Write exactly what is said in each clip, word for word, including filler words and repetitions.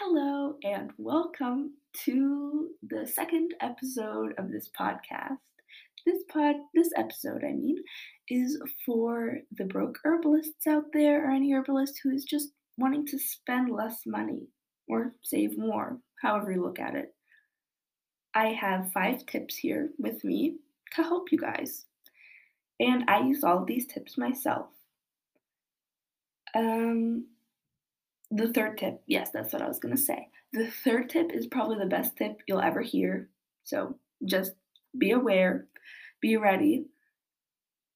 Hello and welcome to the second episode of this podcast. This pod, this episode, I mean, is for the broke herbalists out there or any herbalist who is just wanting to spend less money or save more, however you look at it. I have five tips here with me to help you guys, and I use all of these tips myself. Um... The third tip, yes, that's what I was going to say. The third tip is probably the best tip you'll ever hear. So just be aware, be ready.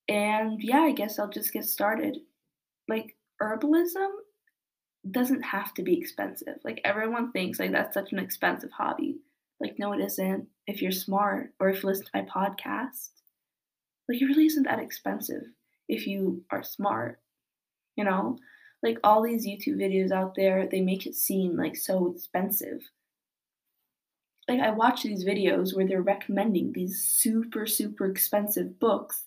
And yeah, I guess I'll just get started. Like, herbalism doesn't have to be expensive. Like, everyone thinks like that's such an expensive hobby. Like, no, it isn't. If you're smart or if you listen to my podcast, like, it really isn't that expensive if you are smart, you know? Like, all these YouTube videos out there, they make it seem, like, so expensive. Like, I watch these videos where they're recommending these super, super expensive books,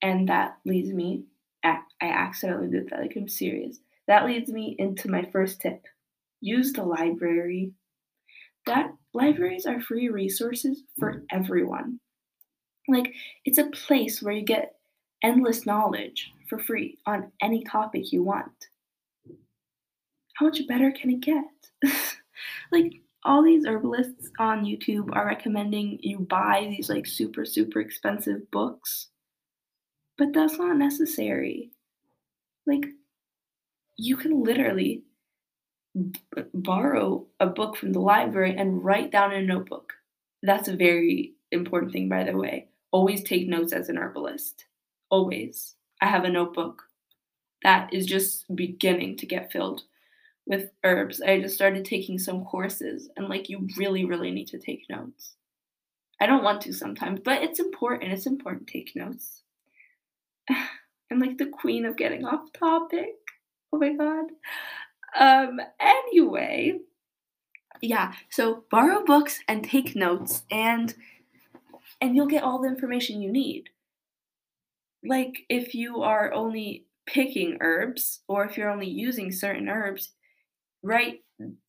and that leads me, I accidentally did that, like, I'm serious. That leads me into my first tip. Use the library. That, libraries are free resources for everyone. Like, it's a place where you get endless knowledge for free on any topic you want. How much better can it get? Like, all these herbalists on YouTube are recommending you buy these like super, super expensive books, but that's not necessary. Like, you can literally b- borrow a book from the library and write down in a notebook. That's a very important thing, by the way. Always take notes as an herbalist. Always. I have a notebook that is just beginning to get filled with herbs. I just started taking some courses, and like, you really, really need to take notes. I don't want to sometimes, but it's important. It's important to take notes. I'm like the queen of getting off topic. Oh my god. Um, anyway, yeah, so borrow books and take notes, and and you'll get all the information you need. Like, if you are only picking herbs, or if you're only using certain herbs, write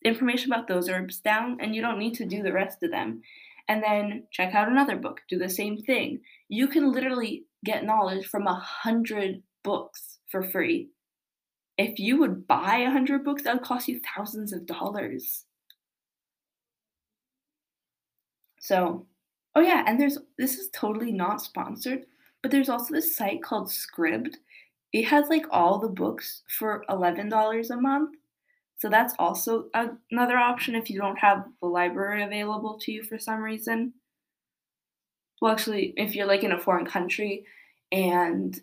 information about those herbs down, and you don't need to do the rest of them. And then check out another book, do the same thing. You can literally get knowledge from a hundred books for free. If you would buy a hundred books, that would cost you thousands of dollars. So, oh yeah, and there's this is totally not sponsored. But there's also this site called Scribd. It has like all the books for eleven dollars a month. So that's also a- another option if you don't have the library available to you for some reason. Well, actually, if you're like in a foreign country and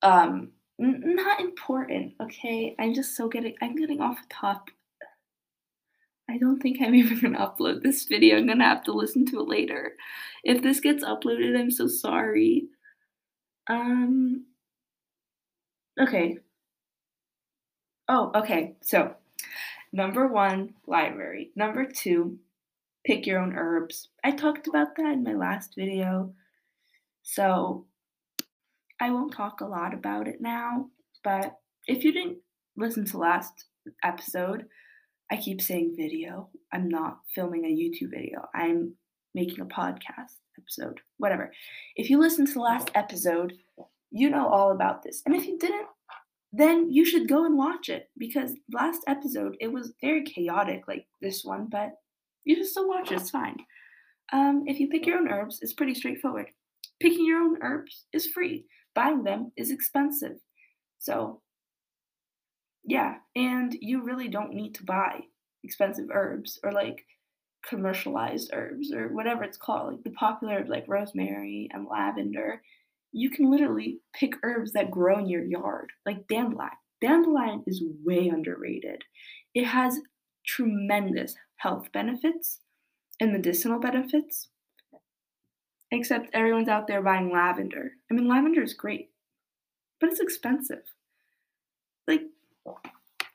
um, n- not important, okay? I'm just so getting, I'm getting off top. I don't think I'm even going to upload this video. I'm going to have to listen to it later. If this gets uploaded, I'm so sorry. Um. Okay. Oh, okay. So, number one, library. Number two, pick your own herbs. I talked about that in my last video, so I won't talk a lot about it now. But if you didn't listen to last episode, I keep saying video. I'm not filming a YouTube video. I'm making a podcast episode, whatever. If you listened to the last episode, you know all about this. And if you didn't, then you should go and watch it, because last episode, it was very chaotic like this one, but you should still watch it. It's fine. Um, if you pick your own herbs, it's pretty straightforward. Picking your own herbs is free. Buying them is expensive. So, yeah, and you really don't need to buy expensive herbs or like commercialized herbs or whatever it's called, like the popular herbs like rosemary and lavender. You can literally pick herbs that grow in your yard, like dandelion. Dandelion is way underrated. It has tremendous health benefits and medicinal benefits, except everyone's out there buying lavender. I mean, lavender is great, but it's expensive. Like,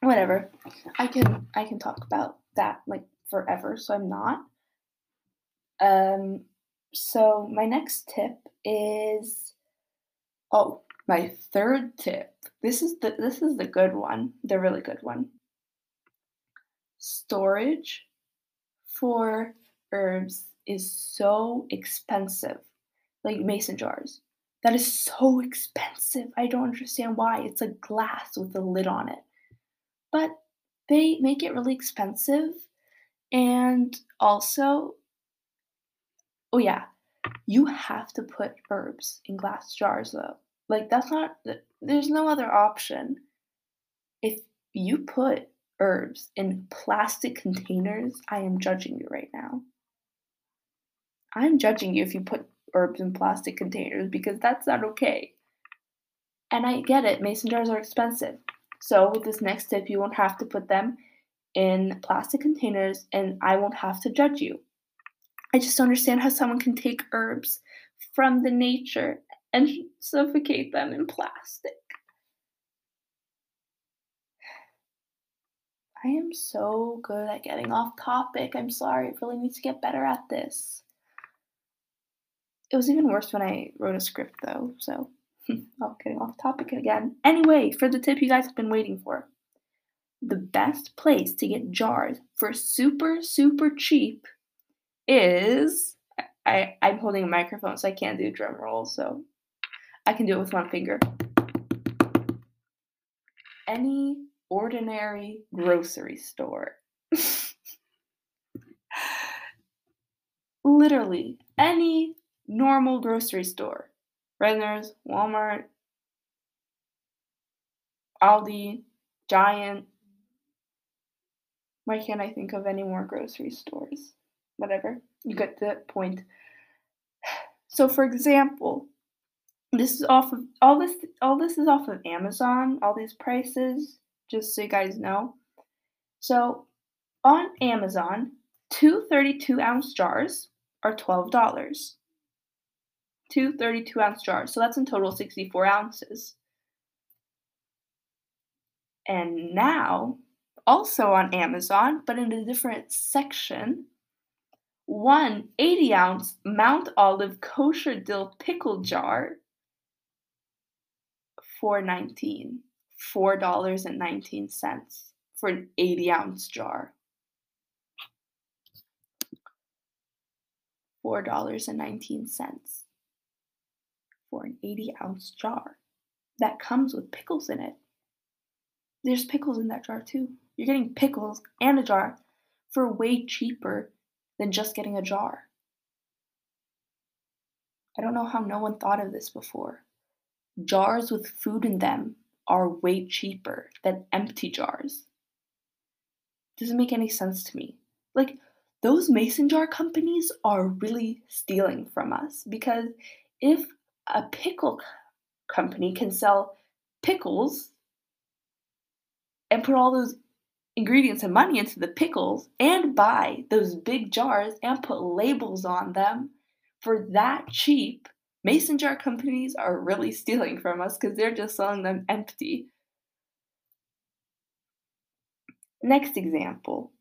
whatever. I can I can talk about that like forever, so I'm not. Um so my next tip is oh, my third tip. This is the this is the good one, the really good one. storage for herbs is so expensive, like mason jars. That is so expensive. I don't understand why. It's a glass with a lid on it. But they make it really expensive. And also, oh yeah, you have to put herbs in glass jars though. Like that's not, there's no other option. If you put herbs in plastic containers, I am judging you right now. I'm judging you if you put herbs in plastic containers because that's not okay. And I get it, mason jars are expensive. So with this next tip, you won't have to put them in plastic containers and I won't have to judge you. I just don't understand how someone can take herbs from the nature and suffocate them in plastic. I am so good at getting off topic. I'm sorry. I really need to get better at this. It was even worse when I wrote a script, though, so I'm getting off topic again. Anyway, for the tip you guys have been waiting for, the best place to get jars for super, super cheap is... I, I'm holding a microphone, so I can't do drum rolls, so I can do it with one finger. Any ordinary grocery store. Literally, any... normal grocery store. Redner's, Walmart, Aldi, Giant. Why can't I think of any more grocery stores? Whatever. You get the point. So for example, this is off of all this all this is off of Amazon, all these prices, just so you guys know. So on Amazon, two thirty-two ounce jars are twelve dollars. Two thirty-two ounce jars. So that's in total sixty-four ounces. And now, also on Amazon, but in a different section, one eighty ounce Mount Olive kosher dill pickle jar for nineteen dollars. four dollars and nineteen cents for an eighty ounce jar. four dollars and nineteen cents. For an eighty ounce jar that comes with pickles in it. There's pickles in that jar too. You're getting pickles and a jar for way cheaper than just getting a jar. I don't know how no one thought of this before. Jars with food in them are way cheaper than empty jars. Doesn't make any sense to me. Like, those mason jar companies are really stealing from us because if a pickle company can sell pickles and put all those ingredients and money into the pickles and buy those big jars and put labels on them for that cheap. Mason jar companies are really stealing from us because they're just selling them empty. Next example.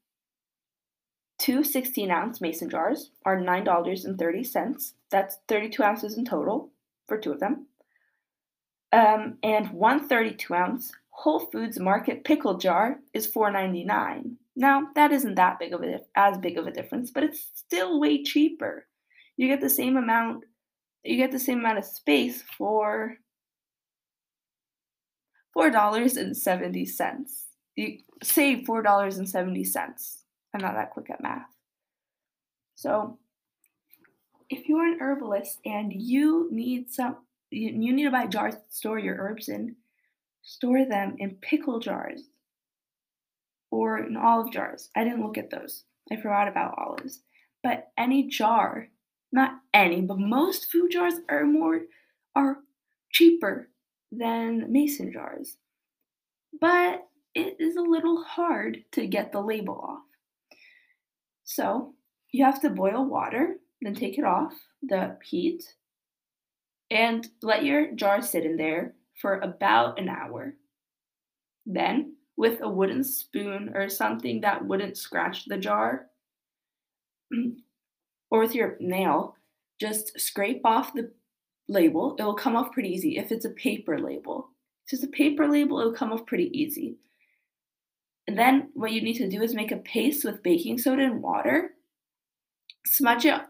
Two sixteen ounce mason jars are nine dollars and thirty cents. That's thirty-two ounces in total. For two of them, um, and one thirty-two ounce Whole Foods Market pickle jar is four ninety-nine. Now that isn't that big of a as big of a difference, but it's still way cheaper. You get the same amount, you get the same amount of space for four dollars and seventy cents. You save four dollars and seventy cents. I'm not that quick at math, so. If you're an herbalist and you need some, you, you need to buy jars to store your herbs in, store them in pickle jars or in olive jars. I didn't look at those. I forgot about olives. But any jar, not any, but most food jars are more, are cheaper than mason jars. But it is a little hard to get the label off. So you have to boil water. Then take it off the heat and let your jar sit in there for about an hour. Then, with a wooden spoon or something that wouldn't scratch the jar, or with your nail, just scrape off the label. It will come off pretty easy if it's a paper label. If it's a paper label, it will come off pretty easy. And then what you need to do is make a paste with baking soda and water. Smudge it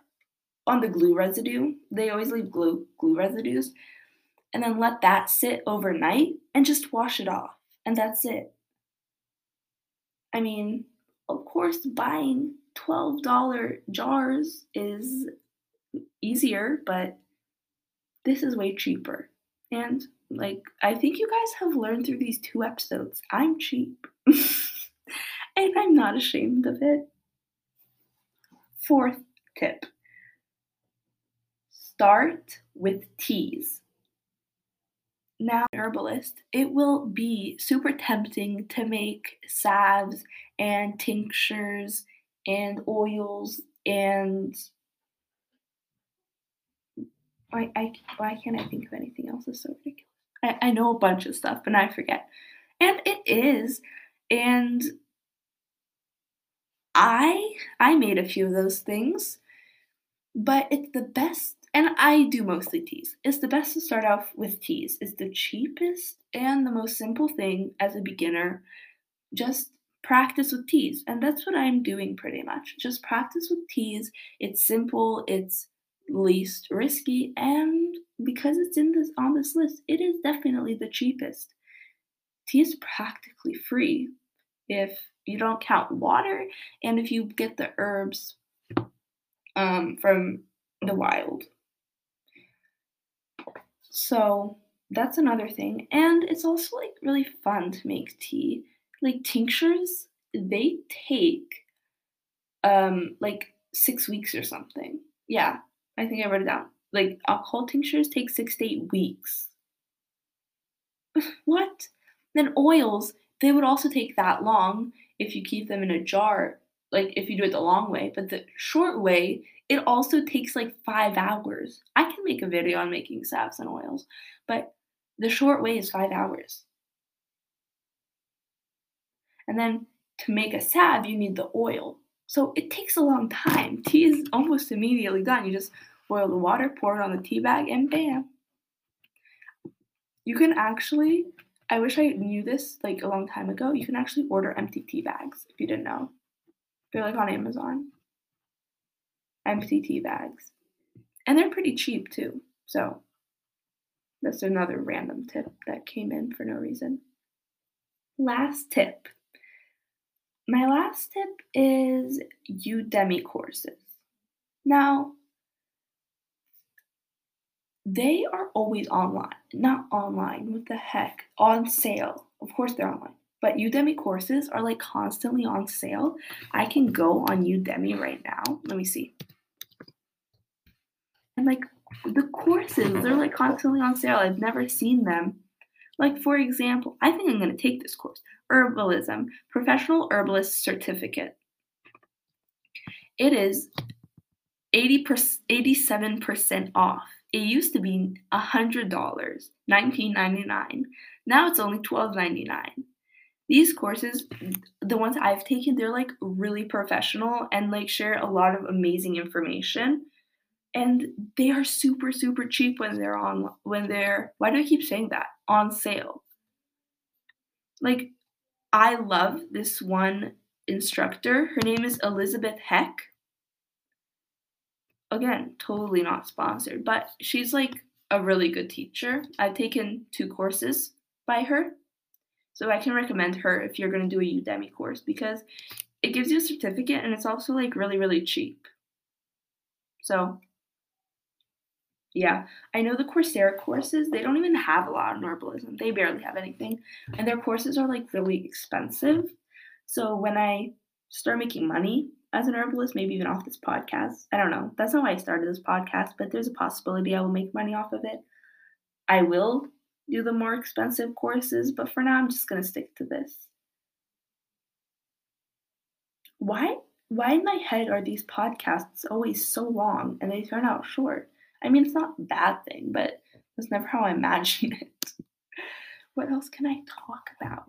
on the glue residue. They always leave glue, glue residues. And then let that sit overnight and just wash it off. And that's it. I mean, of course, buying twelve dollar jars is easier, but this is way cheaper. And, like, I think you guys have learned through these two episodes, I'm cheap. And I'm not ashamed of it. Fourth tip. Start with teas. Now, herbalist, it will be super tempting to make salves and tinctures and oils and I, I, why can't I think of anything else? It's so ridiculous. I, I know a bunch of stuff, but I forget. And it is. And I I made a few of those things, but it's the best, and I do mostly teas. It's the best to start off with teas. It's the cheapest and the most simple thing as a beginner. Just practice with teas. And that's what I'm doing pretty much. Just practice with teas. It's simple, it's least risky, and because it's in this on this list, it is definitely the cheapest. Tea is practically free if you don't count water and if you get the herbs um, from the wild. So that's another thing. And it's also like really fun to make tea. Like tinctures, they take um, like six weeks or something. Yeah, I think I wrote it down. Like alcohol tinctures take six to eight weeks. What? Then oils, they would also take that long if you keep them in a jar, like if you do it the long way. But the short way, it also takes like five hours. I can make a video on making salves and oils, but the short way is five hours. And then to make a salve, you need the oil. So it takes a long time. Tea is almost immediately done. You just boil the water, pour it on the tea bag, and bam. You can actually... I wish I knew this like a long time ago. You can actually order empty tea bags if you didn't know. They're like on Amazon. Empty tea bags. And they're pretty cheap too. So that's another random tip that came in for no reason. Last tip. My last tip is Udemy courses. Now, they are always online, not online, what the heck, on sale. Of course they're online, but Udemy courses are like constantly on sale. I can go on Udemy right now. Let me see. And like the courses, they're like constantly on sale. I've never seen them. Like for example, I think I'm going to take this course, Herbalism, Professional Herbalist Certificate. It is eighty-seven percent off. It used to be one hundred dollars, nineteen ninety-nine. Now it's only twelve ninety-nine. These courses, the ones I've taken, they're like really professional and like share a lot of amazing information. And they are super, super cheap when they're on, when they're, why do I keep saying that? On sale. Like, I love this one instructor. Her name is Elizabeth Heck. Again, totally not sponsored, but she's like a really good teacher. I've taken two courses by her, so I can recommend her if you're going to do a Udemy course because it gives you a certificate and it's also like really, really cheap. So, yeah, I know the Coursera courses, they don't even have a lot of herbalism. They barely have anything, and their courses are like really expensive. So when I start making money as an herbalist, maybe even off this podcast. I don't know. That's not why I started this podcast, but there's a possibility I will make money off of it. I will do the more expensive courses, but for now, I'm just going to stick to this. Why? Why in my head are these podcasts always so long and they turn out short? I mean, it's not a bad thing, but that's never how I imagined it. What else can I talk about?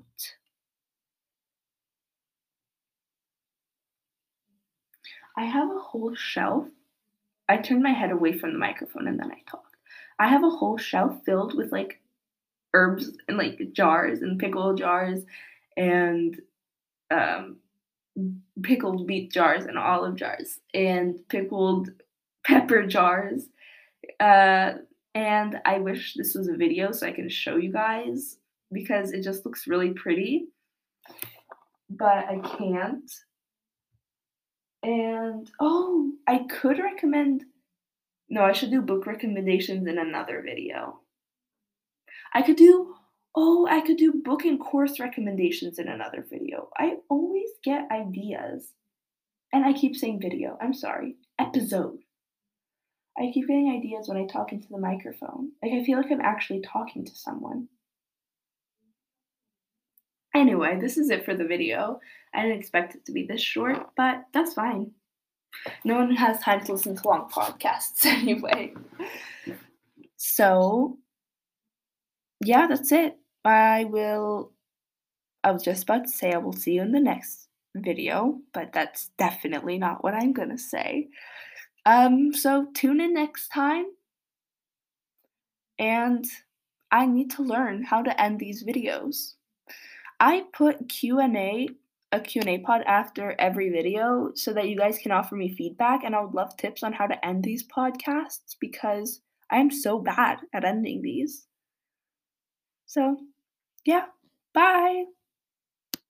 I have a whole shelf. I turned my head away from the microphone and then I talked. I have a whole shelf filled with like herbs and like jars and pickle jars and um, pickled beet jars and olive jars and pickled pepper jars. Uh, and I wish this was a video so I can show you guys because it just looks really pretty, but I can't. And, oh, I could recommend, no, I should do book recommendations in another video. I could do, oh, I could do book and course recommendations in another video. I always get ideas. And I keep saying video, I'm sorry, episode. I keep getting ideas when I talk into the microphone. Like, I feel like I'm actually talking to someone. Anyway, this is it for the video. I didn't expect it to be this short, but that's fine. No one has time to listen to long podcasts anyway. So, yeah, that's it. I will, I was just about to say I will see you in the next video, but that's definitely not what I'm gonna say. Um, so tune in next time. And I need to learn how to end these videos. I put Q and A, a Q and A pod after every video so that you guys can offer me feedback, and I would love tips on how to end these podcasts because I am so bad at ending these. So, yeah, bye!